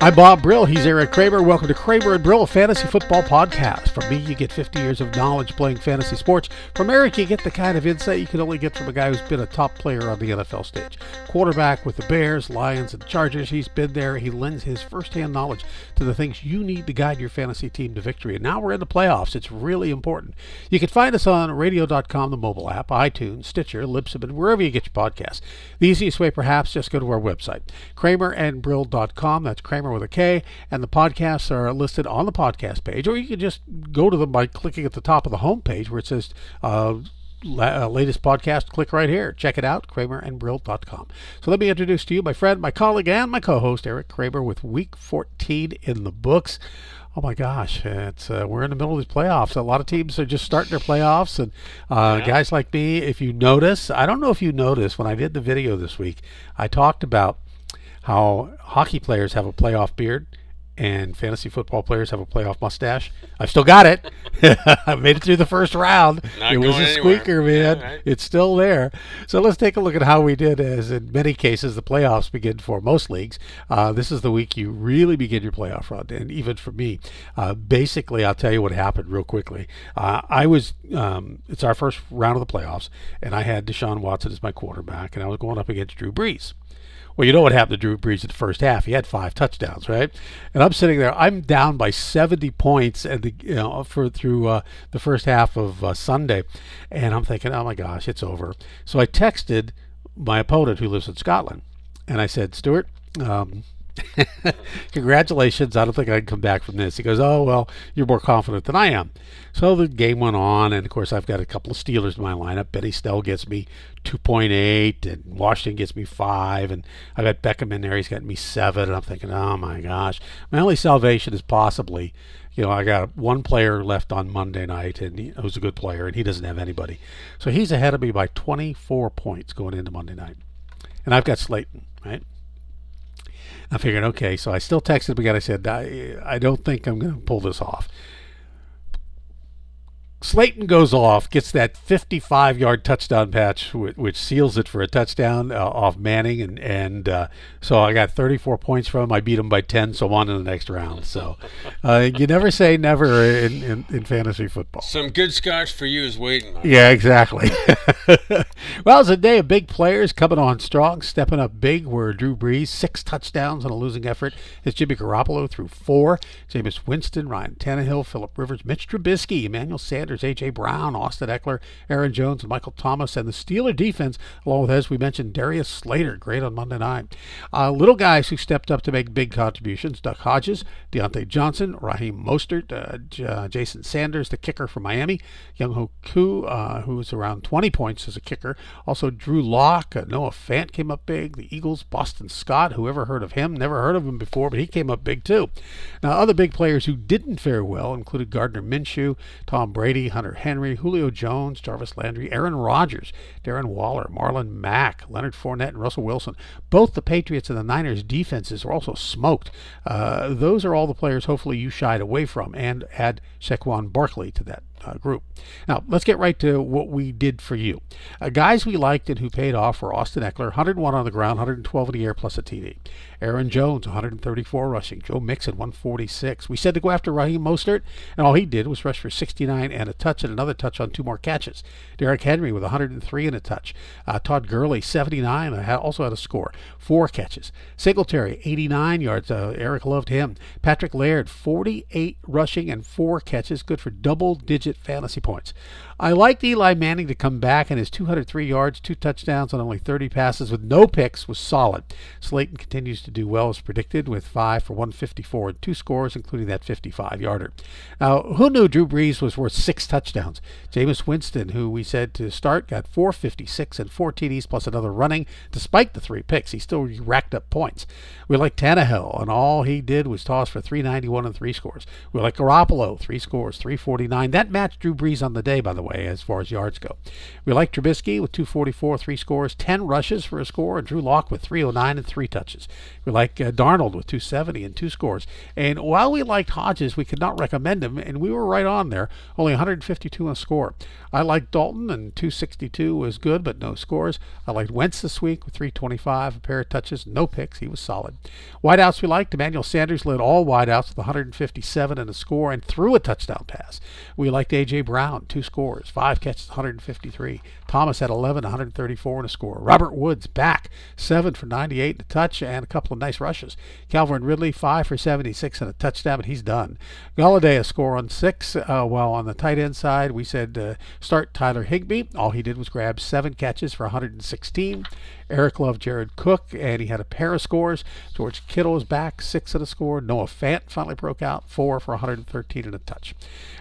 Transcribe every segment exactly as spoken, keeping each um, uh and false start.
I'm Bob Brill. He's Eric Kramer. Welcome to Kramer and Brill, a fantasy football podcast. From me, you get fifty years of knowledge playing fantasy sports. From Eric, you get the kind of insight you can only get from a guy who's been a top player on the N F L stage. Quarterback with the Bears, Lions, and Chargers. He's been there. He lends his firsthand knowledge to the things you need to guide your fantasy team to victory. And now we're in the playoffs. It's really important. You can find us on radio dot com, the mobile app, iTunes, Stitcher, Libsyn, and wherever you get your podcasts. The easiest way, perhaps, just go to our website, Kramer and Brill dot com. That's Kramer with a K, and the podcasts are listed on the podcast page, or you can just go to them by clicking at the top of the homepage where it says uh, la- uh, latest podcast. Click right here. Check it out, Kramer and Brill dot com. So let me introduce to you my friend, my colleague, and my co-host, Eric Kramer, with Week fourteen in the books. Oh my gosh, it's uh, we're in the middle of these playoffs. A lot of teams are just starting their playoffs, and uh, yeah. guys like me, if you notice, I don't know if you noticed when I did the video this week, I talked about how hockey players have a playoff beard and fantasy football players have a playoff mustache. I've still got it. I made it through the first round. Not it was a squeaker, anywhere. Man. Yeah, right. It's still there. So let's take a look at how we did, as in many cases the playoffs begin for most leagues. Uh, this is the week you really begin your playoff run, and even for me. Uh, basically, I'll tell you what happened real quickly. Uh, I was, um, it's our first round of the playoffs, and I had Deshaun Watson as my quarterback, and I was going up against Drew Brees. Well, you know what happened to Drew Brees in the first half. He had five touchdowns, right? And I'm sitting there. I'm down by seventy points at the, you know, for through uh, the first half of uh, Sunday. And I'm thinking, oh, my gosh, it's over. So I texted my opponent who lives in Scotland. And I said, Stuart, um, congratulations. I don't think I can come back from this. He goes, oh, well, you're more confident than I am. So the game went on, and, of course, I've got a couple of Steelers in my lineup. Benny Snell gets me two point eight, and Washington gets me five, and I've got Beckham in there. He's got me seven, and I'm thinking, oh, my gosh. My only salvation is possibly, you know, I got one player left on Monday night, and he was a good player, and he doesn't have anybody. So he's ahead of me by twenty-four points going into Monday night. And I've got Slayton, right? I figured, okay, so I still texted him again. I said, I, I don't think I'm going to pull this off. Slayton goes off, gets that fifty-five-yard touchdown patch, which, which seals it for a touchdown uh, off Manning, and, and uh, so I got thirty-four points from him. I beat him by ten, so I'm on to the next round. So uh, you never say never in, in, in fantasy football. Some good scotch for you is waiting. Yeah, exactly. Well, it's a day of big players coming on strong, stepping up big, where Drew Brees, six touchdowns on a losing effort. It's Jimmy Garoppolo through four, Jameis Winston, Ryan Tannehill, Phillip Rivers, Mitch Trubisky, Emmanuel Sanders, A J. Brown, Austin Eckler, Aaron Jones, and Michael Thomas, and the Steeler defense, along with, as we mentioned, Darius Slater, great on Monday night. Uh, little guys who stepped up to make big contributions, Duck Hodges, Deontay Johnson, Raheem Mostert, uh, J- uh, Jason Sanders, the kicker from Miami, Younghoe Koo, uh, who was around twenty points as a kicker, also Drew Locke, uh, Noah Fant came up big, the Eagles, Boston Scott, whoever heard of him, never heard of him before, but he came up big too. Now, other big players who didn't fare well included Gardner Minshew, Tom Brady, Hunter Henry, Julio Jones, Jarvis Landry, Aaron Rodgers, Darren Waller, Marlon Mack, Leonard Fournette, and Russell Wilson. Both the Patriots and the Niners' defenses were also smoked. Uh, those are all the players hopefully you shied away from, and add Saquon Barkley to that Uh, group. Now, let's get right to what we did for you. Uh, guys we liked and who paid off were Austin Eckler, one hundred one on the ground, one hundred twelve in the air plus a T D. Aaron Jones, one hundred thirty-four rushing. Joe Mixon, one hundred forty-six. We said to go after Raheem Mostert, and all he did was rush for sixty-nine and a touch, and another touch on two more catches. Derrick Henry with one hundred three and a touch. Uh, Todd Gurley, seventy-nine, also had a score. Four catches. Singletary, eighty-nine yards. Uh, Eric loved him. Patrick Laird, forty-eight rushing and four catches. Good for double-digit double-digit fantasy points. I liked Eli Manning to come back, and his two hundred three yards, two touchdowns on only thirty passes with no picks was solid. Slayton continues to do well as predicted with five for one fifty-four and two scores, including that fifty-five-yarder. Now, who knew Drew Brees was worth six touchdowns? Jameis Winston, who we said to start, got four fifty-six and four T Ds plus another running. Despite the three picks, he still racked up points. We like Tannehill, and all he did was toss for three ninety-one and three scores. We like Garoppolo, three scores, three forty-nine. That matched Drew Brees on the day, by the way, as far as yards go. We like Trubisky with two forty-four, three scores, ten rushes for a score, and Drew Locke with three oh nine and three touches. We like uh, Darnold with two seventy and two scores. And while we liked Hodges, we could not recommend him, and we were right on there, only one fifty-two on a score. I liked Dalton, and two sixty-two was good, but no scores. I liked Wentz this week with three twenty-five, a pair of touches, no picks. He was solid. Wideouts we liked. Emmanuel Sanders led all wideouts with one fifty-seven and a score and threw a touchdown pass. We liked A J. Brown, two scores, five catches, one fifty-three. Thomas had eleven, one thirty-four and a score. Robert Woods back, seven for ninety-eight and a touch and a couple of nice rushes. Calvin Ridley, five for seventy-six and a touchdown, but he's done. Galladay, a score on six, uh, while on the tight end side, we said uh, start Tyler Higbee. All he did was grab seven catches for one sixteen. Eric loved Jared Cook, and he had a pair of scores. George Kittle is back, six and a score. Noah Fant finally broke out, four for one thirteen and a touch.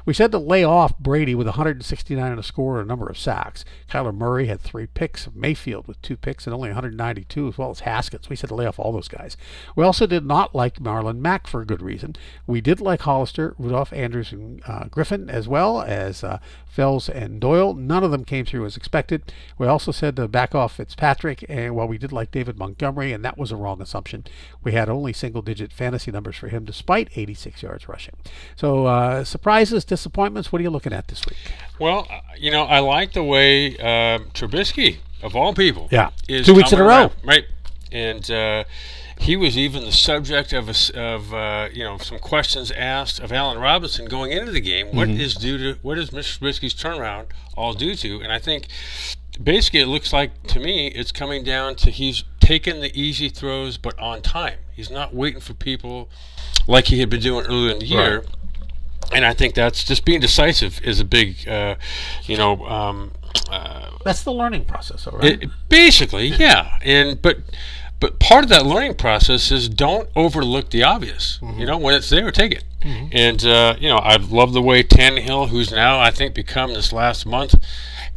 We said to lay off Brady with one sixty-nine and a score and a number of sacks. Kyler Murray had three picks, Mayfield with two picks, and only one ninety-two, as well as Haskins. We said to lay off all those guys. We also did not like Marlon Mack for a good reason. We did like Hollister, Rudolph, Andrews, and uh, Griffin, as well as uh, Fells and Doyle. None of them came through as expected. We also said to back off Fitzpatrick, and while we did like David Montgomery, and that was a wrong assumption, we had only single-digit fantasy numbers for him despite eighty-six yards rushing. So uh, surprises, disappointments, what are you looking at this week? Well, you know, I like the way uh, Trubisky, of all people, yeah, is two weeks in a row, around, right? And uh, he was even the subject of a, of uh, you know, some questions asked of Allen Robinson going into the game. Mm-hmm. What is due to what is Mister Trubisky's turnaround all due to? And I think basically it looks like to me it's coming down to he's taking the easy throws but on time. He's not waiting for people like he had been doing earlier in the year. Right. And I think that's just being decisive is a big, uh, you know. Um, uh, that's the learning process, though, right? It, basically, yeah. And but but part of that learning process is don't overlook the obvious. Mm-hmm. You know, when it's there, take it. Mm-hmm. And uh, you know, I love the way Tannehill, who's now I think become this last month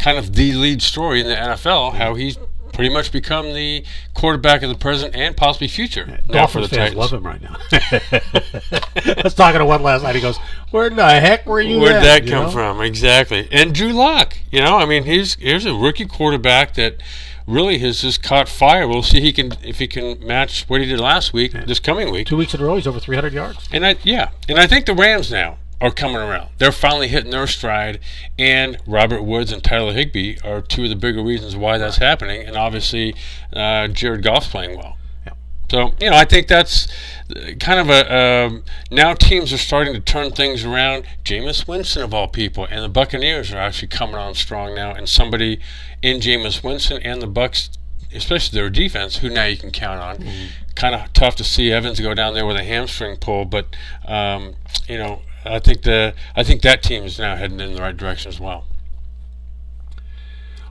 kind of the lead story in the N F L, how he's pretty much become the quarterback of the present and possibly future. Yeah, Dolphins the fans love him right now. I was talking to one last night. He goes, where in the heck were you Where'd at? Where'd that come you know? from? Exactly. And Drew Locke, you know, I mean, he's here's a rookie quarterback that really has just caught fire. We'll see he can if he can match what he did last week, yeah. this coming week. Two weeks in a row, he's over three hundred yards. And I Yeah. And I think the Rams now are coming around. They're finally hitting their stride, and Robert Woods and Tyler Higbee are two of the bigger reasons why that's happening, and obviously uh, Jared Goff's playing well. Yeah. So, you know, I think that's kind of a um, – now teams are starting to turn things around. Jameis Winston, of all people, and the Buccaneers are actually coming on strong now, and somebody in Jameis Winston and the Bucs, especially their defense, who now you can count on. Mm-hmm. Kind of tough to see Evans go down there with a hamstring pull, but, um, you know, I think the I think that team is now heading in the right direction as well.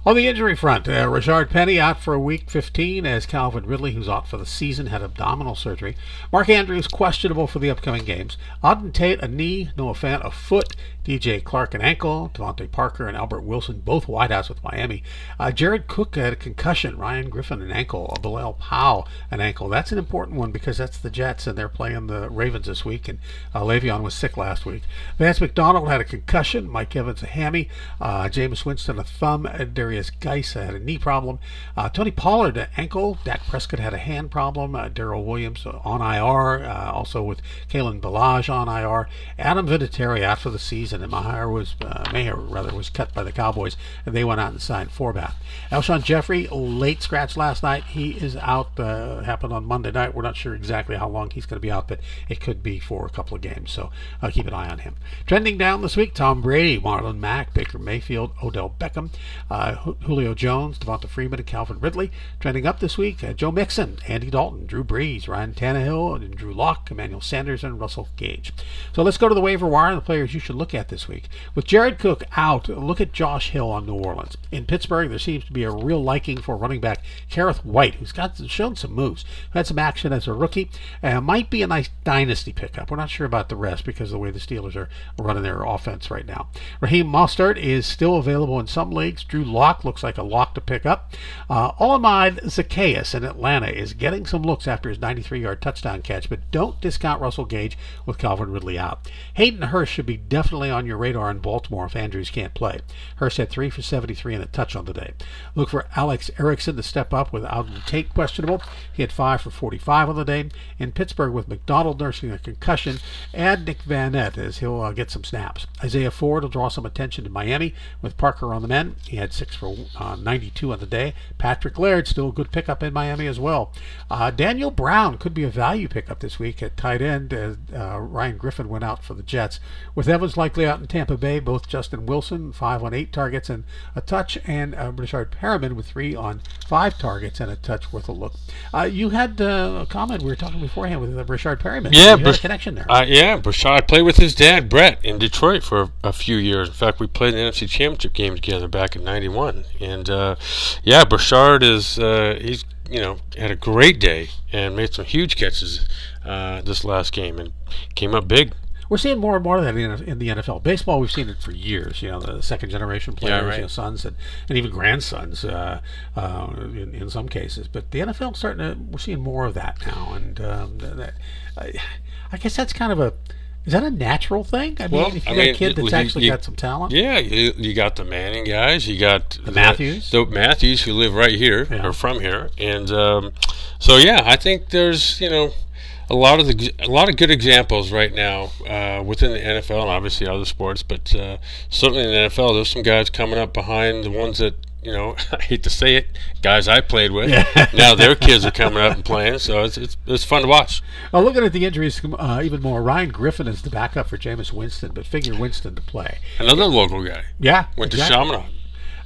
On the injury front, uh, Rashard Penny out for week fifteen as Calvin Ridley, who's out for the season, had abdominal surgery. Mark Andrews questionable for the upcoming games. Auden Tate a knee, Noah Fant a foot, D J Clark an ankle, Devontae Parker and Albert Wilson both wideouts with Miami. Uh, Jared Cook had a concussion, Ryan Griffin an ankle, Bilal Powell an ankle. That's an important one because that's the Jets and they're playing the Ravens this week, and uh, Le'Veon was sick last week. Vance McDonald had a concussion, Mike Evans a hammy, uh, Jameis Winston a thumb, and Derek Geis had a knee problem. Uh, Tony Pollard, an ankle. Dak Prescott had a hand problem. Uh, Darrell Williams on I R, uh, also with Kalen Ballage on I R. Adam Vinatieri out for the season, and Maher was, uh, Maher rather, was cut by the Cowboys, and they went out and signed Forbath. Alshon Jeffrey, late scratch last night. He is out. Uh, happened on Monday night. We're not sure exactly how long he's going to be out, but it could be for a couple of games, so uh, keep an eye on him. Trending down this week, Tom Brady, Marlon Mack, Baker Mayfield, Odell Beckham. Uh, Julio Jones, Devonta Freeman, and Calvin Ridley. Trending up this week, uh, Joe Mixon, Andy Dalton, Drew Brees, Ryan Tannehill, and Drew Locke, Emmanuel Sanders, and Russell Gage. So let's go to the waiver wire and the players you should look at this week. With Jared Cook out, look at Josh Hill on New Orleans. In Pittsburgh, there seems to be a real liking for running back Kareth White, who's got shown some moves, had some action as a rookie, and uh, might be a nice dynasty pickup. We're not sure about the rest because of the way the Steelers are running their offense right now. Raheem Mostert is still available in some leagues. Drew Locke looks like a lock to pick up. Uh, all in mind, Zacchaeus in Atlanta is getting some looks after his ninety-three-yard touchdown catch, but don't discount Russell Gage with Calvin Ridley out. Hayden Hurst should be definitely on your radar in Baltimore if Andrews can't play. Hurst had three for seventy-three and a touch on the day. Look for Alex Erickson to step up with Alden Tate questionable. He had five for forty-five on the day. In Pittsburgh with McDonald nursing a concussion, and Nick Vanette as he'll uh, get some snaps. Isaiah Ford will draw some attention to Miami with Parker on the men. He had six for uh, ninety-two on the day. Patrick Laird, still a good pickup in Miami as well. Uh, Daniel Brown could be a value pickup this week at tight end as uh, Ryan Griffin went out for the Jets. With Evans likely out in Tampa Bay, both Justin Wilson, five on eight targets and a touch, and uh, Richard Perriman with three on five targets and a touch worth a look. Uh, you had uh, a comment, we were talking beforehand with uh, Richard Perriman. Yeah, you Br- had a connection there. Uh, yeah, Richard played with his dad, Brett, in Detroit for a, a few years. In fact, we played an N F C Championship game together back in ninety-one. And, uh, yeah, Richard is, uh, he's, you know, had a great day and made some huge catches uh, this last game and came up big. We're seeing more and more of that in the N F L. Baseball, we've seen it for years. You know, the second-generation players, yeah, right. you know, sons and, and even grandsons uh, uh, in, in some cases. But the N F L is starting to, we're seeing more of that now. And um, that, I, I guess that's kind of a, is that a natural thing? I well, mean, if you I got mean, a kid that's you, actually you, got some talent. Yeah, you, you got the Manning guys. You got the, the Matthews. The Matthews who live right here yeah. or from here. And um, so, yeah, I think there's, you know, A lot of the, a lot of good examples right now uh, within the N F L and obviously other sports, but uh, certainly in the N F L, there's some guys coming up behind the ones that, you know, I hate to say it, guys I played with. Yeah. Now their kids are coming up and playing, so it's it's, it's fun to watch. Well, looking at the injuries uh, even more, Ryan Griffin is the backup for Jameis Winston, but figure Winston to play. Another yeah. local guy. Yeah, went exactly. to Chaminade.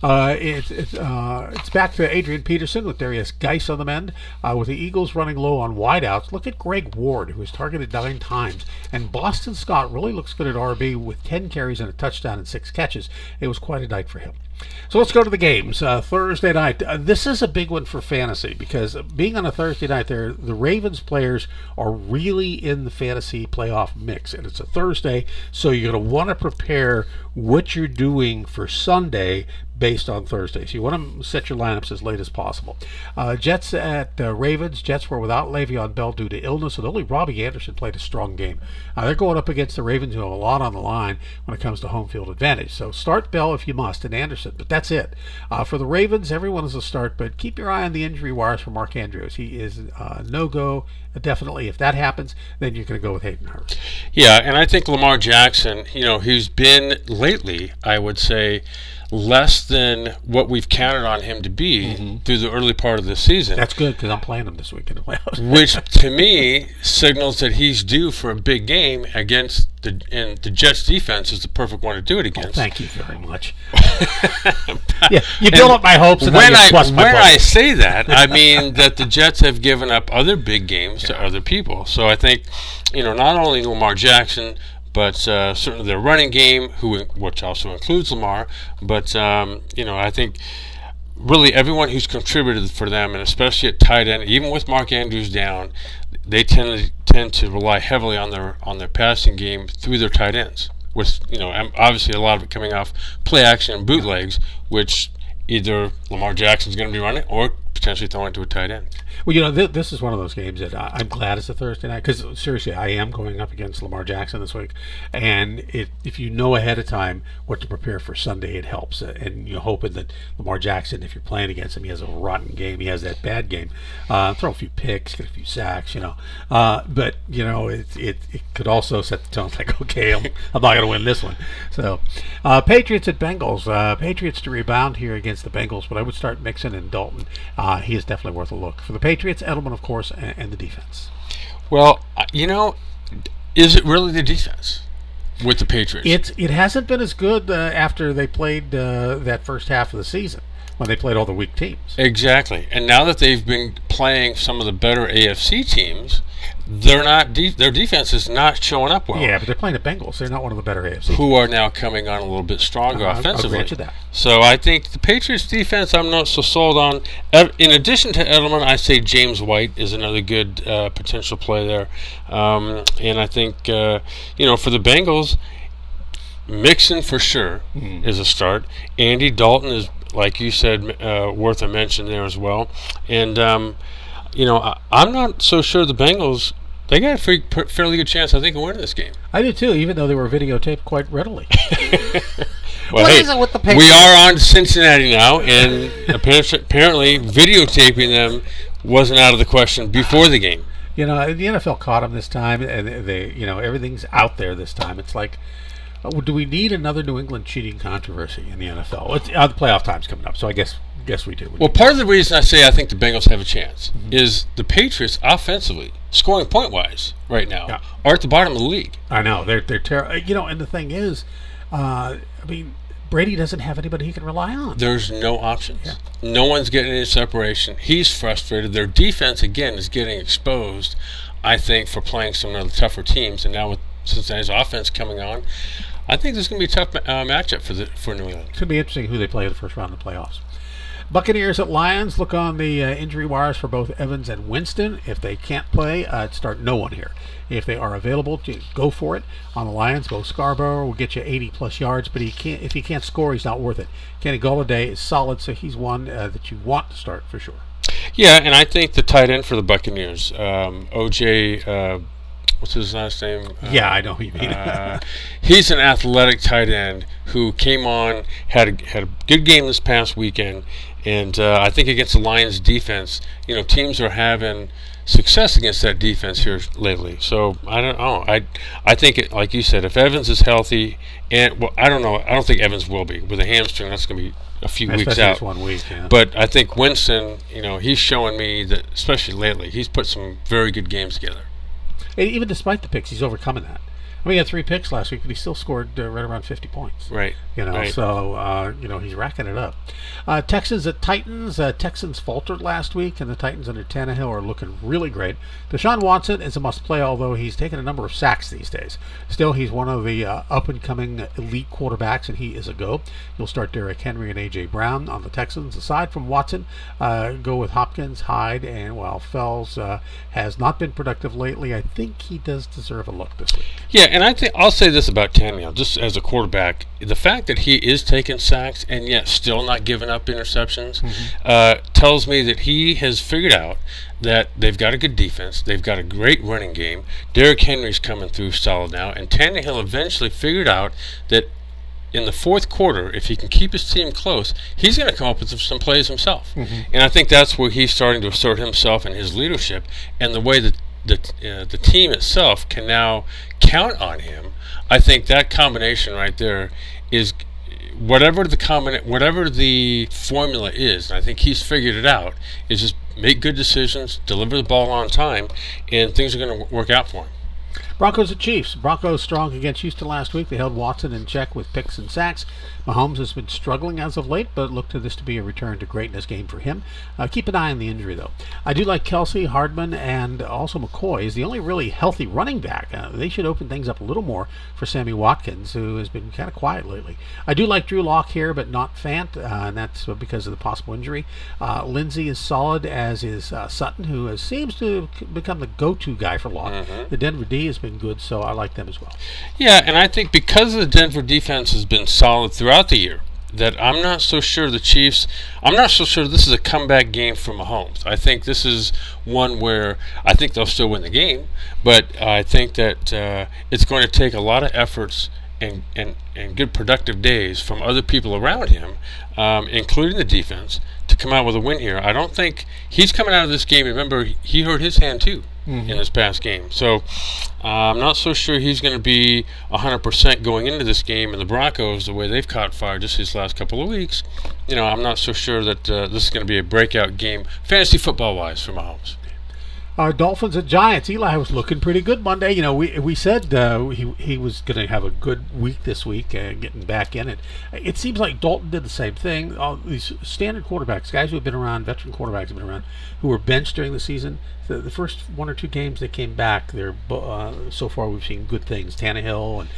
Uh, it's it's, uh, it's back to Adrian Peterson with Darius Geis on the mend. Uh, with the Eagles running low on wideouts, look at Greg Ward, who was targeted nine times. And Boston Scott really looks good at R B with ten carries and a touchdown and six catches. It was quite a night for him. So let's go to the games. Uh, Thursday night. Uh, this is a big one for fantasy because being on a Thursday night, there the Ravens players are really in the fantasy playoff mix, and it's a Thursday, so you're going to want to prepare what you're doing for Sunday based on Thursday. So you want to set your lineups as late as possible. Uh, Jets at uh, Ravens. Jets were without Le'Veon Bell due to illness, and only Robbie Anderson played a strong game. Uh, they're going up against the Ravens, who have a lot on the line when it comes to home field advantage. So start Bell if you must, and Anderson. But that's it. Uh, for the Ravens, everyone is a start, but keep your eye on the injury wires for Mark Andrews. He is uh, no-go, definitely. If that happens, then you're going to go with Hayden Hurst. Yeah, and I think Lamar Jackson, you know, who's been lately, I would say, less than what we've counted on him to be mm-hmm. through the early part of the season. That's good, because I'm playing him this week in the playoffs. Which, to me, signals that he's due for a big game against the and the Jets' defense is the perfect one to do it against. Oh, thank you very much. yeah, you build and up my hopes. And when I, I my when I say that, I mean that the Jets have given up other big games yeah. to other people. So I think, you know, not only Lamar Jackson, but uh, certainly their running game, who which also includes Lamar. But, um, you know, I think really everyone who's contributed for them, and especially at tight end, even with Mark Andrews down, they tend to, tend to rely heavily on their on their passing game through their tight ends. With, you know, obviously a lot of it coming off play action and bootlegs, which either Lamar Jackson's going to be running or potentially throwing it to a tight end. Well, you know, th- this is one of those games that I- I'm glad it's a Thursday night because, seriously, I am going up against Lamar Jackson this week. And it, if you know ahead of time what to prepare for Sunday, it helps. And you're hoping that Lamar Jackson, if you're playing against him, he has a rotten game, he has that bad game. Uh, throw a few picks, get a few sacks, you know. Uh, but, you know, it, it it could also set the tone. Like, okay, I'm, I'm not going to win this one. So, uh, Patriots at Bengals. Uh, Patriots to rebound here against the Bengals, but I would start Mixon and Dalton. Uh, he is definitely worth a look. For the Patriots, Edelman, of course, and, and the defense. Well, you know, is it really the defense? with the Patriots. It it hasn't been as good uh, after they played uh, that first half of the season when they played all the weak teams. Exactly. And now that they've been playing some of the better A F C teams, they're not de- their defense is not showing up well. Yeah, but they're playing the Bengals. They're not one of the better A F C teams. Who are now coming on a little bit stronger uh, offensively. I'll grant you that. So I think the Patriots defense I'm not so sold on. In addition to Edelman, I say James White is another good uh, potential play there. Um, and I think, uh, you know, for the Bengals, Mixon for sure mm. is a start. Andy Dalton is, like you said, uh, worth a mention there as well. And, um, you know, I, I'm not so sure the Bengals, they got a free, p- fairly good chance, I think, of winning this game. I do, too, even though they were videotaped quite readily. well, what hey, is it with the Patriots? We are on Cincinnati now, and apparently videotaping them wasn't out of the question before the game. You know, the N F L caught them this time, and they, you know, everything's out there this time. It's like, do we need another New England cheating controversy in the N F L? It's, uh, the playoff time's coming up, so I guess guess we do. We well, do. Part of the reason I say I think the Bengals have a chance mm-hmm. is the Patriots offensively, scoring point-wise right now, yeah. are at the bottom of the league. I know. They're they're terrible. You know, and the thing is, uh, I mean, Brady doesn't have anybody he can rely on. There's no options. Yeah. No one's getting any separation. He's frustrated. Their defense, again, is getting exposed, I think, for playing some of the tougher teams. And now with Cincinnati's offense coming on, I think this is going to be a tough uh, matchup for the, for New England. It's going to be interesting who they play in the first round of the playoffs. Buccaneers at Lions. Look on the uh, injury wires for both Evans and Winston. If they can't play, uh, I'd start no one here. If they are available, go for it. On the Lions, Bo Scarborough will get you eighty-plus yards, but he can't. If he can't score, he's not worth it. Kenny Golladay is solid, so he's one uh, that you want to start for sure. Yeah, and I think the tight end for the Buccaneers, um, O J Uh, what's his last name? Yeah, uh, I know who you mean. uh, he's an athletic tight end who came on, had a, had a good game this past weekend, and uh, I think against the Lions defense, you know, teams are having success against that defense here lately. So I don't know. I I think, it, like you said, if Evans is healthy, and well, I don't know. I don't think Evans will be with a hamstring. That's going to be a few especially weeks out. One week, yeah. But I think Winston, you know, he's showing me that, especially lately, he's put some very good games together. And even despite the picks, he's overcoming that. I mean, he had three picks last week, but he still scored uh, right around fifty points. Right. You know, right. so, uh, you know, he's racking it up. Uh, Texans at Titans. Uh, Texans faltered last week, and the Titans under Tannehill are looking really great. Deshaun Watson is a must-play, although he's taken a number of sacks these days. Still, he's one of the uh, up-and-coming elite quarterbacks, and he is a go. You'll start Derrick Henry and A J. Brown on the Texans. Aside from Watson, uh, go with Hopkins, Hyde, and while Fells uh, has not been productive lately, I think he does deserve a look this week. Yeah. And I think I'll say this about Tannehill, just as a quarterback, the fact that he is taking sacks and yet still not giving up interceptions mm-hmm. uh, tells me that he has figured out that they've got a good defense, they've got a great running game, Derrick Henry's coming through solid now, and Tannehill eventually figured out that in the fourth quarter, if he can keep his team close, he's going to come up with some plays himself. Mm-hmm. And I think that's where he's starting to assert himself and his leadership and the way that the uh, the team itself can now count on him. I think that combination right there is whatever the combina- whatever the formula is, and I think he's figured it out, is just make good decisions, deliver the ball on time, and things are going to w- work out for him. Broncos at Chiefs. Broncos strong against Houston last week. They held Watson in check with picks and sacks. Mahomes has been struggling as of late, but look to this to be a return to greatness game for him. Uh, keep an eye on the injury, though. I do like Kelsey, Hardman, and also McCoy is the only really healthy running back. Uh, they should open things up a little more for Sammy Watkins, who has been kind of quiet lately. I do like Drew Locke here, but not Fant, uh, and that's because of the possible injury. Uh, Lindsey is solid, as is uh, Sutton, who has, seems to become the go-to guy for Locke. Mm-hmm. The Denver D has been good, so I like them as well. Yeah, and I think because the Denver defense has been solid throughout the year, that I'm not so sure the Chiefs, I'm not so sure this is a comeback game for Mahomes. I think this is one where I think they'll still win the game, but I think that uh, it's going to take a lot of efforts and, and, and good productive days from other people around him, um, including the defense, to come out with a win here. I don't think he's coming out of this game. Remember, he hurt his hand too. Mm-hmm. In this past game. So uh, I'm not so sure he's going to be one hundred percent going into this game. And the Broncos, the way they've caught fire just these last couple of weeks, you know, I'm not so sure that uh, this is going to be a breakout game, fantasy football-wise, for Mahomes. Uh, Dolphins and Giants. Eli was looking pretty good Monday. You know, we we said uh, he he was going to have a good week this week and uh, getting back in it. It seems like Dalton did the same thing. All these standard quarterbacks, guys who have been around, veteran quarterbacks have been around, who were benched during the season. The, the first one or two games they came back, they're uh, so far we've seen good things. Tannehill and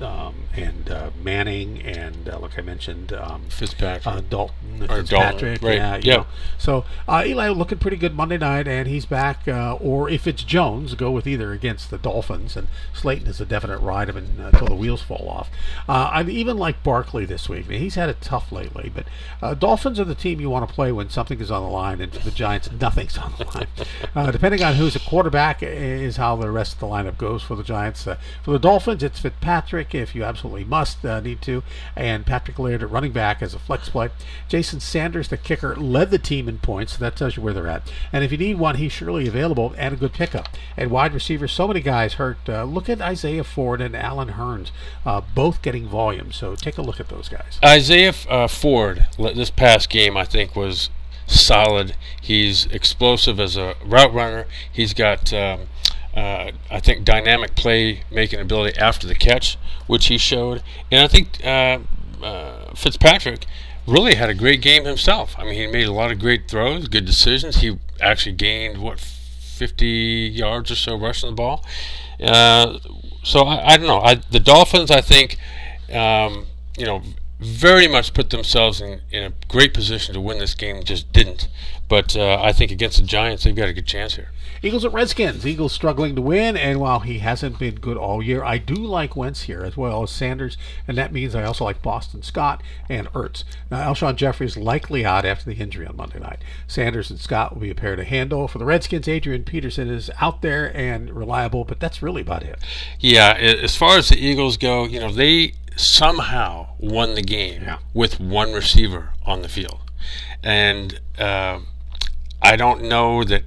uh, um, and uh, Manning and uh, like I mentioned, um, Fitzpatrick, uh, Dalton, or Fitzpatrick, Dalton, right? Yeah, you yeah. know. So uh, Eli looking pretty good Monday night, and he's back. Uh, or if it's Jones, go with either against the Dolphins. And Slayton is a definite ride of him until the wheels fall off. Uh, I even like Barkley this week. I mean, he's had it tough lately, but uh, Dolphins are the team you want to play when something is on the line, and for the Giants, nothing's on the line. Uh, depending on who's a quarterback is how the rest of the lineup goes for the Giants. Uh, for the Dolphins, it's Fitzpatrick if you absolutely must uh, need to, and Patrick Laird at running back as a flex play. Jason Sanders, the kicker, led the team in points, so that tells you where they're at. And if you need one, he surely available and a good pickup. And wide receivers, so many guys hurt. Uh, look at Isaiah Ford and Allen Hurns, uh, both getting volume. So take a look at those guys. Isaiah uh, Ford, this past game, I think, was solid. He's explosive as a route runner. He's got, um, uh, I think, dynamic play-making ability after the catch, which he showed. And I think uh, uh, Fitzpatrick really had a great game himself. I mean, he made a lot of great throws, good decisions. He actually gained, what, fifty yards or so rushing the ball. Uh, so, I, I don't know. I, the Dolphins, I think, um, you know, very much put themselves in, in a great position to win this game, just didn't. But uh, I think against the Giants, they've got a good chance here. Eagles at Redskins. Eagles struggling to win, and while he hasn't been good all year, I do like Wentz here as well as Sanders, and that means I also like Boston Scott and Ertz. Now, Alshon Jeffrey's likely out after the injury on Monday night. Sanders and Scott will be a pair to handle. For the Redskins, Adrian Peterson is out there and reliable, but that's really about it. Yeah, as far as the Eagles go, you know, they somehow won the game yeah. with one receiver on the field. And uh, I don't know that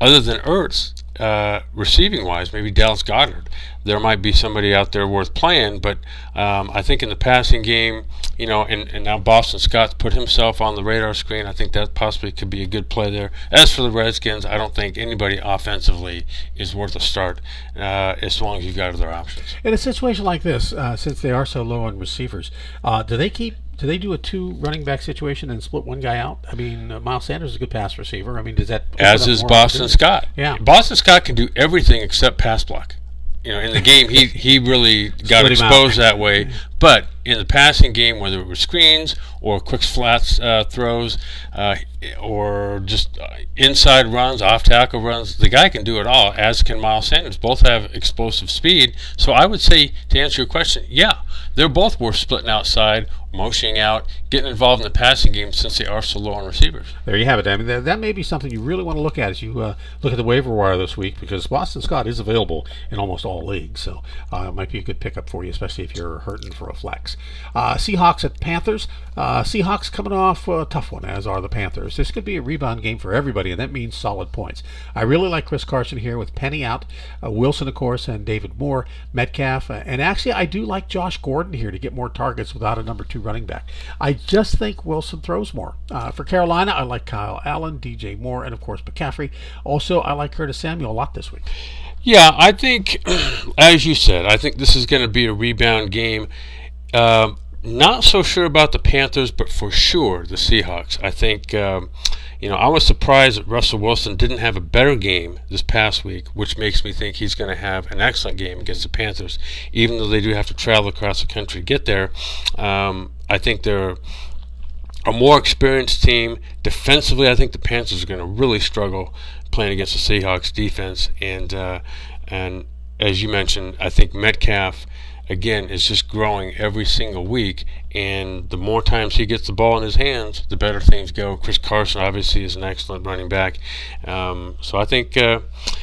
other than Ertz, uh, receiving-wise, maybe Dallas Goedert, there might be somebody out there worth playing. But um, I think in the passing game, you know, and, and now Boston Scott's put himself on the radar screen. I think that possibly could be a good play there. As for the Redskins, I don't think anybody offensively is worth a start uh, as long as you've got other options. In a situation like this, uh, since they are so low on receivers, uh, do they keep... Do they do a two running back situation and split one guy out? I mean, uh, Miles Sanders is a good pass receiver. I mean, does that as is Boston Scott? Yeah, Boston Scott can do everything except pass block. You know, in the game he, he really got exposed that way. But in the passing game, whether it was screens or quick flats uh, throws uh, or just uh, inside runs, off tackle runs, the guy can do it all. As can Miles Sanders. Both have explosive speed. So I would say to answer your question, yeah. They're both worth splitting outside, motioning out, getting involved in the passing game since they are so low on receivers. There you have it. I mean, that, that may be something you really want to look at as you uh, look at the waiver wire this week because Boston Scott is available in almost all leagues. So uh, it might be a good pickup for you, especially if you're hurting for a flex. Uh, Seahawks at Panthers. Uh, Seahawks coming off a tough one, as are the Panthers. This could be a rebound game for everybody, and that means solid points. I really like Chris Carson here with Penny out, uh, Wilson, of course, and David Moore, Metcalf. Uh, and actually, I do like Josh Gordon here to get more targets without a number two running back. I just think Wilson throws more. Uh, for Carolina, I like Kyle Allen, D J Moore, and of course McCaffrey. Also, I like Curtis Samuel a lot this week. Yeah, I think, as you said, I think this is going to be a rebound game. Uh, not so sure about the Panthers, but for sure the Seahawks. I think, um, you know, I was surprised that Russell Wilson didn't have a better game this past week, which makes me think he's going to have an excellent game against the Panthers, even though they do have to travel across the country to get there. Um, I think they're a more experienced team. Defensively, I think the Panthers are going to really struggle playing against the Seahawks defense. And, uh, and as you mentioned, I think Metcalf, again, is just growing every single week. And the more times he gets the ball in his hands, the better things go. Chris Carson obviously is an excellent running back. Um, so I think, uh,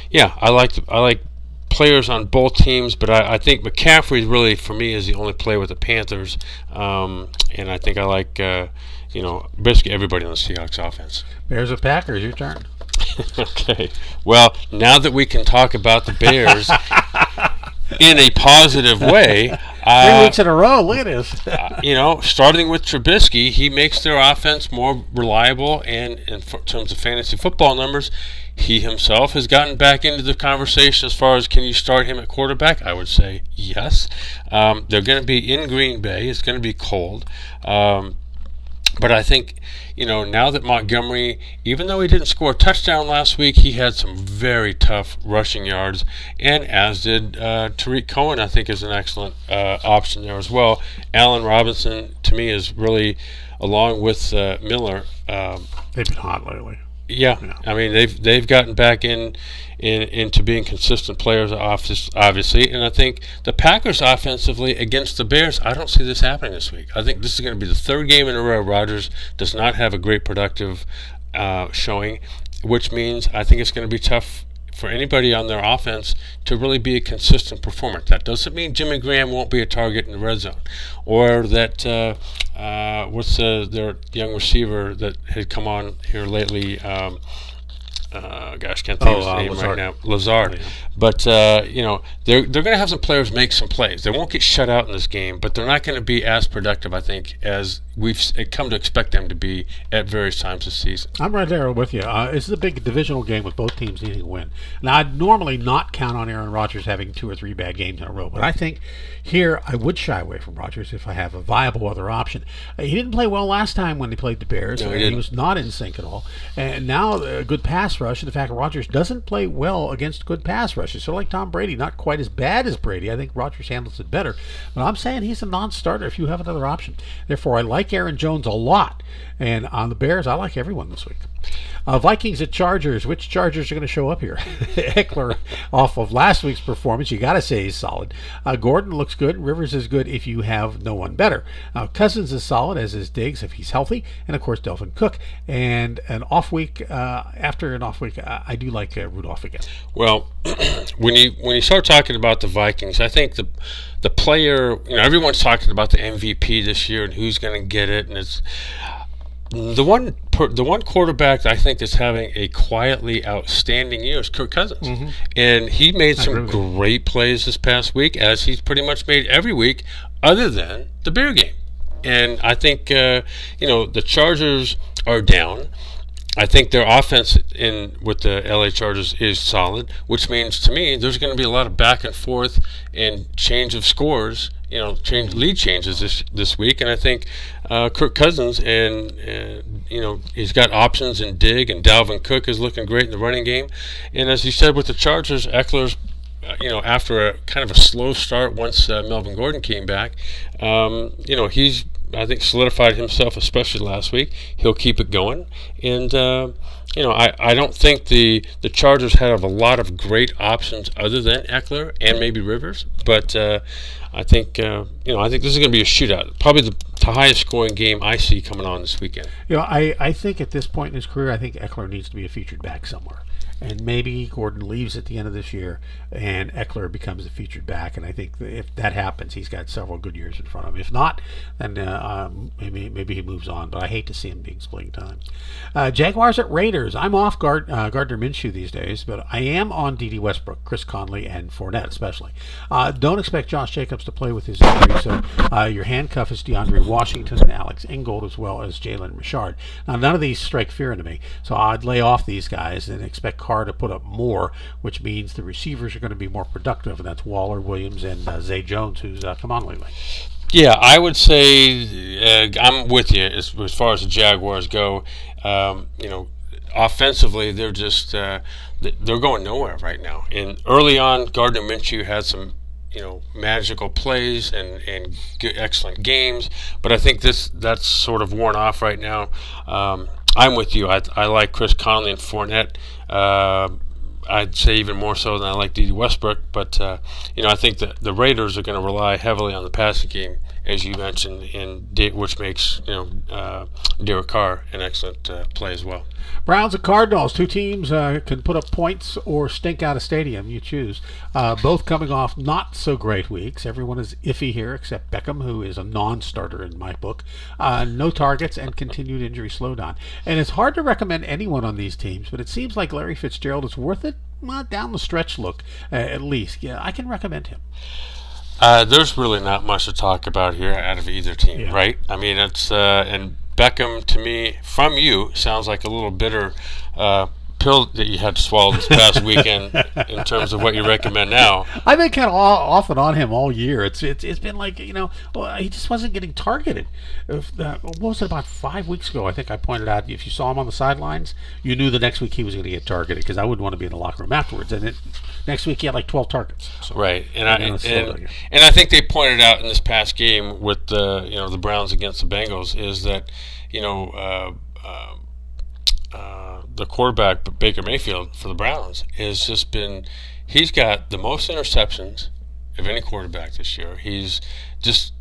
yeah, I like the, I like players on both teams, but I, I think McCaffrey really for me is the only play with the Panthers. Um, and I think I like uh, you know basically everybody on the Seahawks offense. Bears or Packers, your turn. Okay. Well, now that we can talk about the Bears in a positive way, Uh, Three weeks in a row. Look at this. uh, you know, starting with Trubisky, he makes their offense more reliable, and in f- terms of fantasy football numbers, he himself has gotten back into the conversation as far as can you start him at quarterback. I would say yes. Um, they're going to be in Green Bay. It's going to be cold. Um, but I think, you know, now that Montgomery, even though he didn't score a touchdown last week, he had some very tough rushing yards, and as did uh, Tariq Cohen, I think, is an excellent uh, option there as well. Allen Robinson, to me, is really, along with uh, Miller. Um, They've been hot lately. Yeah. yeah, I mean they've they've gotten back in, in into being consistent players, obviously, and I think the Packers offensively against the Bears, I don't see this happening this week. I think this is going to be the third game in a row Rodgers does not have a great productive uh, showing, which means I think it's going to be tough for anybody on their offense to really be a consistent performer. That doesn't mean Jimmy Graham won't be a target in the red zone, or that uh, Uh, what's uh, their young receiver that had come on here lately? Um, uh, gosh, can't think oh, of his uh, name Lazard. right now. Lazard. Yeah. But, uh, you know, they're, they're going to have some players make some plays. They won't get shut out in this game, but they're not going to be as productive, I think, as we've come to expect them to be at various times this season. I'm right there with you. Uh, this is a big divisional game with both teams needing to win. Now, I'd normally not count on Aaron Rodgers having two or three bad games in a row, but I think here I would shy away from Rodgers if I have a viable other option. Uh, he didn't play well last time when they played the Bears. No, he, didn't. He was not in sync at all. And now a uh, good pass rush, and the fact that Rodgers doesn't play well against good pass rush. So like Tom Brady, not quite as bad as Brady. I think Rodgers handles it better. But I'm saying he's a non-starter if you have another option. Therefore, I like Aaron Jones a lot. And on the Bears, I like everyone this week. Uh, Vikings at Chargers. Which Chargers are going to show up here? Eckler, off of last week's performance, you got to say he's solid. Uh, Gordon looks good. Rivers is good if you have no one better. Uh, Cousins is solid, as is Diggs if he's healthy. And, of course, Delvin Cook. And an off week, uh, after an off week, I, I do like uh, Rudolph again. Well, when you when you start talking about the Vikings, I think the the player, you know, everyone's talking about the M V P this year and who's going to get it, and it's the one per, the one quarterback that I think is having a quietly outstanding year is Kirk Cousins, mm-hmm. and he made some great plays this past week, as he's pretty much made every week, other than the Bear game. And I think uh, you know the Chargers are down. I think their offense in with the L A Chargers is solid, which means to me there's going to be a lot of back and forth and change of scores, you know, change lead changes this this week. And I think uh, Kirk Cousins and uh, you know he's got options in Diggs, and Dalvin Cook is looking great in the running game. And as you said with the Chargers, Eckler's uh, you know after a kind of a slow start once uh, Melvin Gordon came back, um, you know he's. I think solidified himself, especially last week. He'll keep it going. And, uh, you know, I, I don't think the, the Chargers have a lot of great options other than Eckler and maybe Rivers. But uh, I think, uh, you know, I think this is going to be a shootout. Probably the, the highest scoring game I see coming on this weekend. You know, I, I think at this point in his career, I think Eckler needs to be a featured back somewhere. And maybe Gordon leaves at the end of this year and Eckler becomes a featured back. And I think if that happens, he's got several good years in front of him. If not, then uh, um, maybe maybe he moves on. But I hate to see him being splitting time. Uh, Jaguars at Raiders. I'm off Gard- uh, Gardner Minshew these days, but I am on D D Westbrook, Chris Conley, and Fournette especially. Uh, don't expect Josh Jacobs to play with his injury. So uh, your handcuff is DeAndre Washington and Alex Ingold, as well as Jalen Richard. Now, none of these strike fear into me. So I'd lay off these guys and expect Carr to put up more, which means the receivers are going to be more productive, and that's Waller, Williams, and uh, Zay Jones, who's uh, come on lately. Yeah, I would say uh, I'm with you as, as far as the Jaguars go. Um, you know, offensively, they're just uh, they're going nowhere right now. And early on, Gardner Minshew had some you know magical plays and and good, excellent games, but I think this that's sort of worn off right now. Um, I'm with you. I, I like Chris Conley and Fournette. Uh, I'd say even more so than I like D D Westbrook. But, uh, you know, I think that the Raiders are going to rely heavily on the passing game, as you mentioned, in De- which makes, you know, uh, Derek Carr an excellent uh, play as well. Browns and Cardinals. Two teams uh, can put up points or stink out a stadium. You choose. Uh, both coming off not so great weeks. Everyone is iffy here except Beckham, who is a non-starter in my book. Uh, no targets and continued injury slowdown. And it's hard to recommend anyone on these teams, but it seems like Larry Fitzgerald is worth it. Well, down the stretch look, uh, at least. Yeah, I can recommend him. Uh, there's really not much to talk about here out of either team, yeah. right? I mean, it's uh, and Beckham to me from you sounds like a little bitter uh, pill that you had to swallow this past weekend in terms of what you recommend now. I've been kind of off and on him all year. It's it's it's been like you know he just wasn't getting targeted. If, uh, what was it about five weeks ago? I think I pointed out if you saw him on the sidelines, you knew the next week he was going to get targeted because I wouldn't want to be in the locker room afterwards. And it. Next week he had like twelve targets. So right, and I and, and, and I think they pointed out in this past game with the you know the Browns against the Bengals is that you know uh, uh, uh, the quarterback Baker Mayfield for the Browns has just been he's got the most interceptions of any quarterback this year. He's just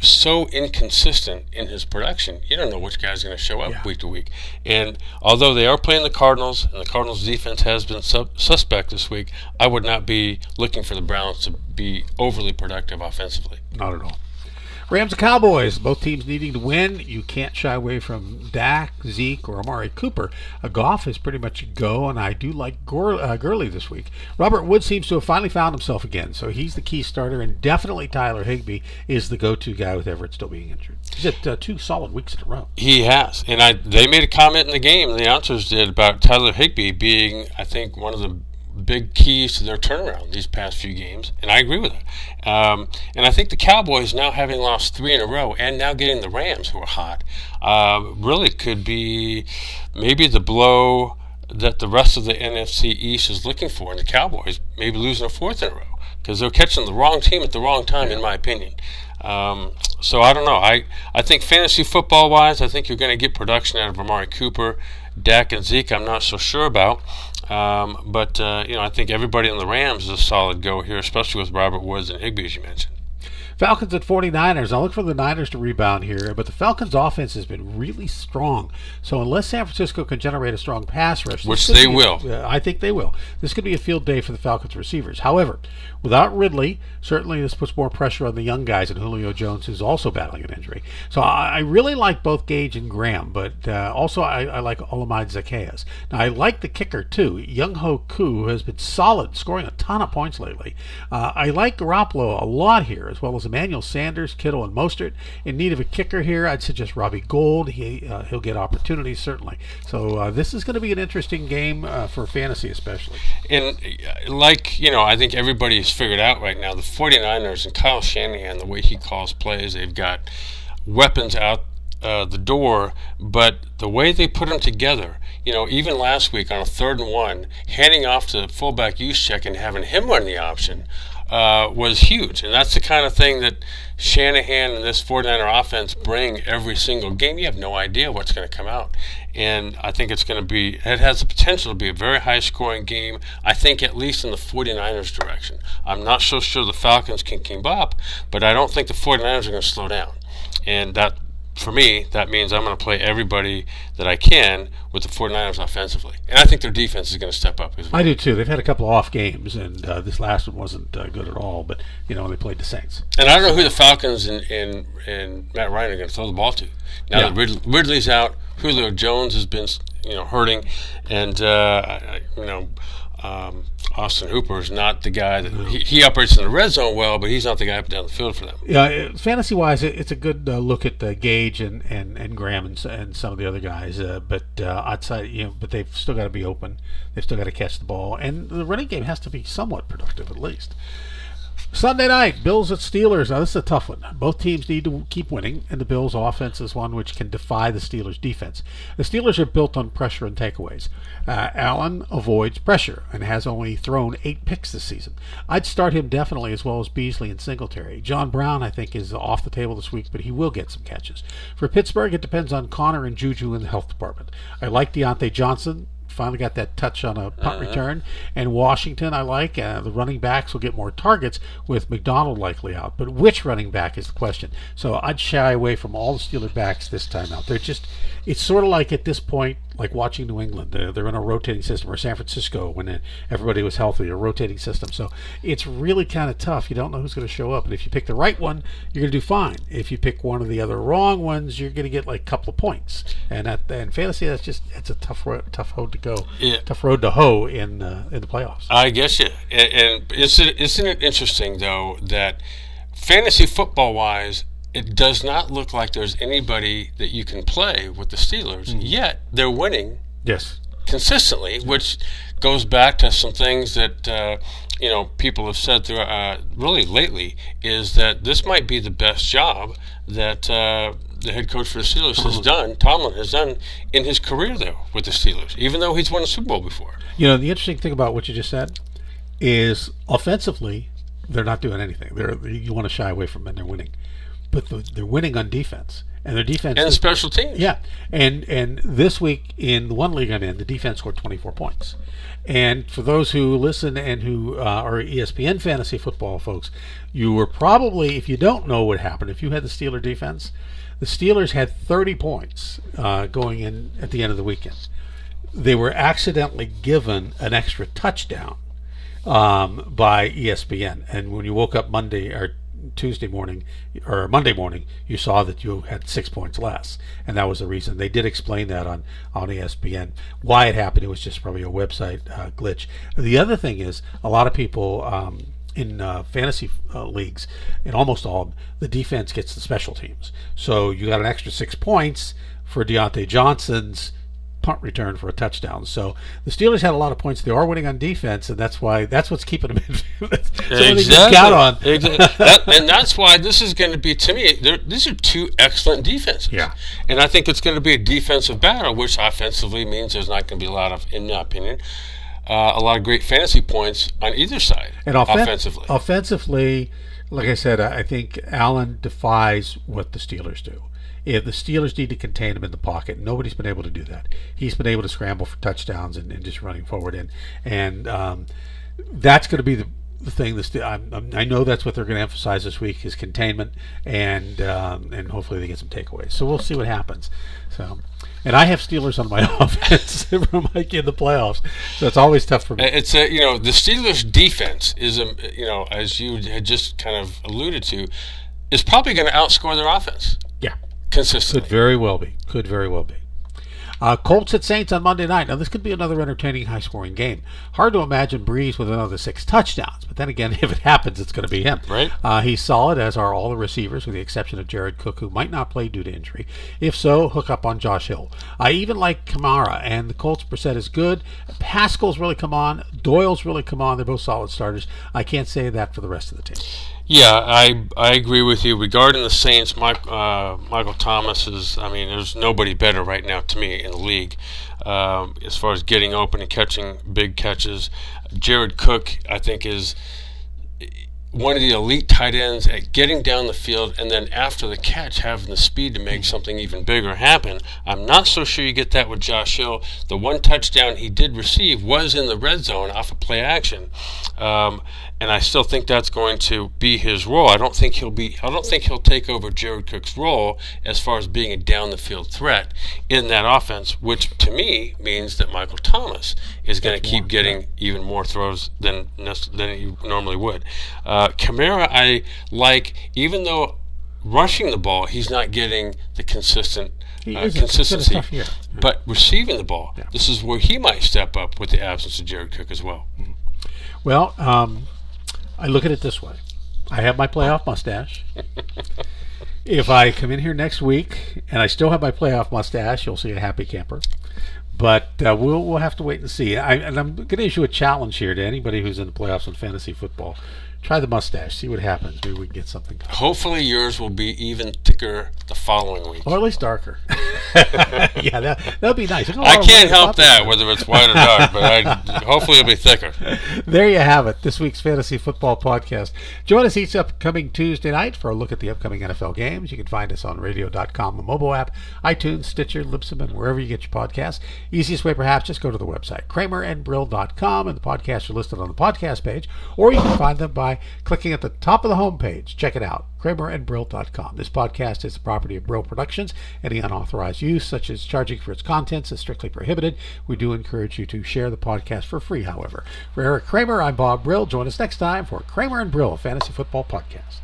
so inconsistent in his production. You don't know which guy's going to show up yeah. week to week. And although they are playing the Cardinals, and the Cardinals' defense has been sub- suspect this week, I would not be looking for the Browns to be overly productive offensively. Not at all. Rams and Cowboys, both teams needing to win. You can't shy away from Dak, Zeke, or Amari Cooper. A Goff is pretty much a go, and I do like Gor- uh, Gurley this week. Robert Woods seems to have finally found himself again, so he's the key starter, and definitely Tyler Higbee is the go-to guy with Everett still being injured. He's at uh, two solid weeks in a row. He has, and I they made a comment in the game, the announcers did, about Tyler Higbee being, I think, one of the big keys to their turnaround these past few games, and I agree with it. Um, and I think the Cowboys, now having lost three in a row and now getting the Rams, who are hot, uh, really could be maybe the blow that the rest of the N F C East is looking for in the Cowboys, maybe losing a fourth in a row because they're catching the wrong team at the wrong time, in my opinion. Um, so I don't know. I, I think fantasy football-wise, I think you're going to get production out of Amari Cooper. Dak and Zeke, I'm not so sure about. Um, but, uh, you know, I think everybody on the Rams is a solid go here, especially with Robert Woods and Higbee, as you mentioned. Falcons at forty-niners. I look for the Niners to rebound here, but the Falcons' offense has been really strong. So unless San Francisco can generate a strong pass rush, which they will, a, uh, I think they will. This could be a field day for the Falcons' receivers. However, without Ridley, certainly this puts more pressure on the young guys and Julio Jones, who's also battling an injury. So I, I really like both Gage and Graham, but uh, also I, I like Olamide Zaccheaus. Now I like the kicker too, Younghoe Koo, who has been solid, scoring a ton of points lately. Uh, I like Garoppolo a lot here, as well as Emmanuel Sanders, Kittle, and Mostert. In need of a kicker here, I'd suggest Robbie Gould. He, uh, he'll get opportunities, certainly. So uh, this is going to be an interesting game uh, for fantasy especially. And like, you know, I think everybody's figured out right now, the forty-niners and Kyle Shanahan, the way he calls plays, they've got weapons out uh, the door, but the way they put them together, you know, even last week on a third and one, handing off to fullback Juszczyk and having him run the option, Uh, was huge, and that's the kind of thing that Shanahan and this forty-niner offense bring every single game. You have no idea what's going to come out, and I think it's going to be, it has the potential to be a very high-scoring game, I think at least in the forty-niners direction. I'm not so sure the Falcons can keep up, but I don't think the forty-niners are going to slow down, and that, for me, that means I'm going to play everybody that I can with the forty-niners offensively. And I think their defense is going to step up as well. I do, too. They've had a couple of off games, and uh, this last one wasn't uh, good at all. But, you know, they played the Saints. And I don't know who the Falcons and, and, and Matt Ryan are going to throw the ball to. Now yeah. that Ridley, Ridley's out, Julio Jones has been, you know, hurting. And, uh, you know, um, Austin Hooper is not the guy that he, he operates in the red zone well, but he's not the guy up and down the field for them. Yeah, fantasy wise, it, it's a good uh, look at uh, Gage and, and, and Graham and, and some of the other guys, uh, but uh, outside, you know, but they've still got to be open. They've still got to catch the ball, and the running game has to be somewhat productive at least. Sunday night, Bills at Steelers. Now, this is a tough one. Both teams need to keep winning, and the Bills' offense is one which can defy the Steelers' defense. The Steelers are built on pressure and takeaways. Uh, Allen avoids pressure and has only thrown eight picks this season. I'd start him definitely, as well as Beasley and Singletary. John Brown, I think, is off the table this week, but he will get some catches. For Pittsburgh, it depends on Connor and Juju in the health department. I like Deontay Johnson. Finally got that touch on a punt uh-huh. return. And Washington, I like. Uh, the running backs will get more targets with McDonald likely out. But which running back is the question. So I'd shy away from all the Steeler backs this time out. They're just, it's sort of like at this point, like watching New England. They're, they're in a rotating system, or San Francisco when everybody was healthy, a rotating system. So it's really kind of tough. You don't know who's going to show up. And if you pick the right one, you're going to do fine. If you pick one of the other wrong ones, you're going to get like a couple of points. And at, in fantasy, that's just, it's a tough road, tough road to go. Yeah. Tough road to hoe in, uh, in the playoffs. I guess, yeah. And, and isn't, it, isn't it interesting, though, that fantasy football-wise, it does not look like there's anybody that you can play with the Steelers, mm-hmm. yet they're winning yes. consistently, yes. which goes back to some things that uh, you know people have said through, uh, really lately, is that this might be the best job that uh, the head coach for the Steelers mm-hmm. has done, Tomlin has done, in his career, though, with the Steelers, even though he's won a Super Bowl before. You know, the interesting thing about what you just said is offensively, they're not doing anything. They're You want to shy away from them. They're winning. But the, they're winning on defense. And their defense... And is, special teams. Yeah. And and this week in the one league I'm in, the defense scored twenty-four points. And for those who listen and who uh, are E S P N fantasy football folks, you were probably, if you don't know what happened, if you had the Steeler defense, the Steelers had thirty points uh, going in at the end of the weekend. They were accidentally given an extra touchdown um, by E S P N. And when you woke up Monday or Tuesday morning or Monday morning, you saw that you had six points less, and that was the reason. They did explain that on, on E S P N why it happened. It was just probably a website uh, glitch. The other thing is, a lot of people um, in uh, fantasy uh, leagues, in almost all of them, the defense gets the special teams. So you got an extra six points for Deontay Johnson's punt return for a touchdown. So the Steelers had a lot of points. They are winning on defense, and that's why that's what's keeping them in. So exactly. They just count on. Exactly. That, and that's why this is going to be, to me, these are two excellent defenses. Yeah. And I think it's going to be a defensive battle, which offensively means there's not going to be a lot of, in my opinion, uh, a lot of great fantasy points on either side. And offen- offensively, offensively, like I said, I think Allen defies what the Steelers do. If the Steelers need to contain him in the pocket, nobody's been able to do that. He's been able to scramble for touchdowns and, and just running forward. And, and um, that's going to be the, the thing. This, I, I know that's what they're going to emphasize this week is containment, and um, and hopefully they get some takeaways. So we'll see what happens. So, and I have Steelers on my offense for Mikey in the playoffs, so it's always tough for me. It's a, you know, the Steelers defense is a, you know, as you had just kind of alluded to, is probably going to outscore their offense. Yeah. Consistently. Could very well be. Could very well be. Uh, Colts at Saints on Monday night. Now, this could be another entertaining, high-scoring game. Hard to imagine Brees with another six touchdowns, but then again, if it happens, it's going to be him. Right? Uh, he's solid, as are all the receivers, with the exception of Jared Cook, who might not play due to injury. If so, hook up on Josh Hill. I even like Kamara, and the Colts' Brissett is good. Pascal's really come on. Doyle's really come on. They're both solid starters. I can't say that for the rest of the team. Yeah, I I agree with you. Regarding the Saints, Mike, uh, Michael Thomas is, I mean, there's nobody better right now to me in the league um, as far as getting open and catching big catches. Jared Cook, I think, is one of the elite tight ends at getting down the field and then after the catch having the speed to make something even bigger happen. I'm not so sure you get that with Josh Hill. The one touchdown he did receive was in the red zone off of play action. Um, and I still think that's going to be his role. I don't think he'll be I don't think he'll take over Jared Cook's role as far as being a down the field threat in that offense, which to me means that Michael Thomas is going to keep getting even more throws than than he normally would. Uh, Kamara, I like, even though rushing the ball, he's not getting the consistent uh, consistency. Yeah. But receiving the ball, yeah. This is where he might step up with the absence of Jared Cook as well. Well, um, I look at it this way. I have my playoff mustache. If I come in here next week and I still have my playoff mustache, you'll see a happy camper. But uh, we'll we'll have to wait and see. I, and I'm going to issue a challenge here to anybody who's in the playoffs in fantasy football. Try the mustache. See what happens. Maybe we can get something. Hopefully yours will be even thicker the following week. Or at least darker. Yeah, that that'll be nice. I can't help that, whether it's white or dark, but I, hopefully it'll be thicker. There you have it, this week's Fantasy Football Podcast. Join us each upcoming Tuesday night for a look at the upcoming N F L games. You can find us on radio dot com, the mobile app, iTunes, Stitcher, Libsyn, and wherever you get your podcasts. Easiest way, perhaps, just go to the website, Kramer and Brill dot com, and the podcasts are listed on the podcast page, or you can find them by clicking at the top of the homepage. Check it out, Kramer and Brill dot com. This podcast is the property of Brill Productions. Any unauthorized use, such as charging for its contents, is strictly prohibited. We do encourage you to share the podcast for free, however. For Eric Kramer, I'm Bob Brill. Join us next time for Kramer and Brill Fantasy Football Podcast.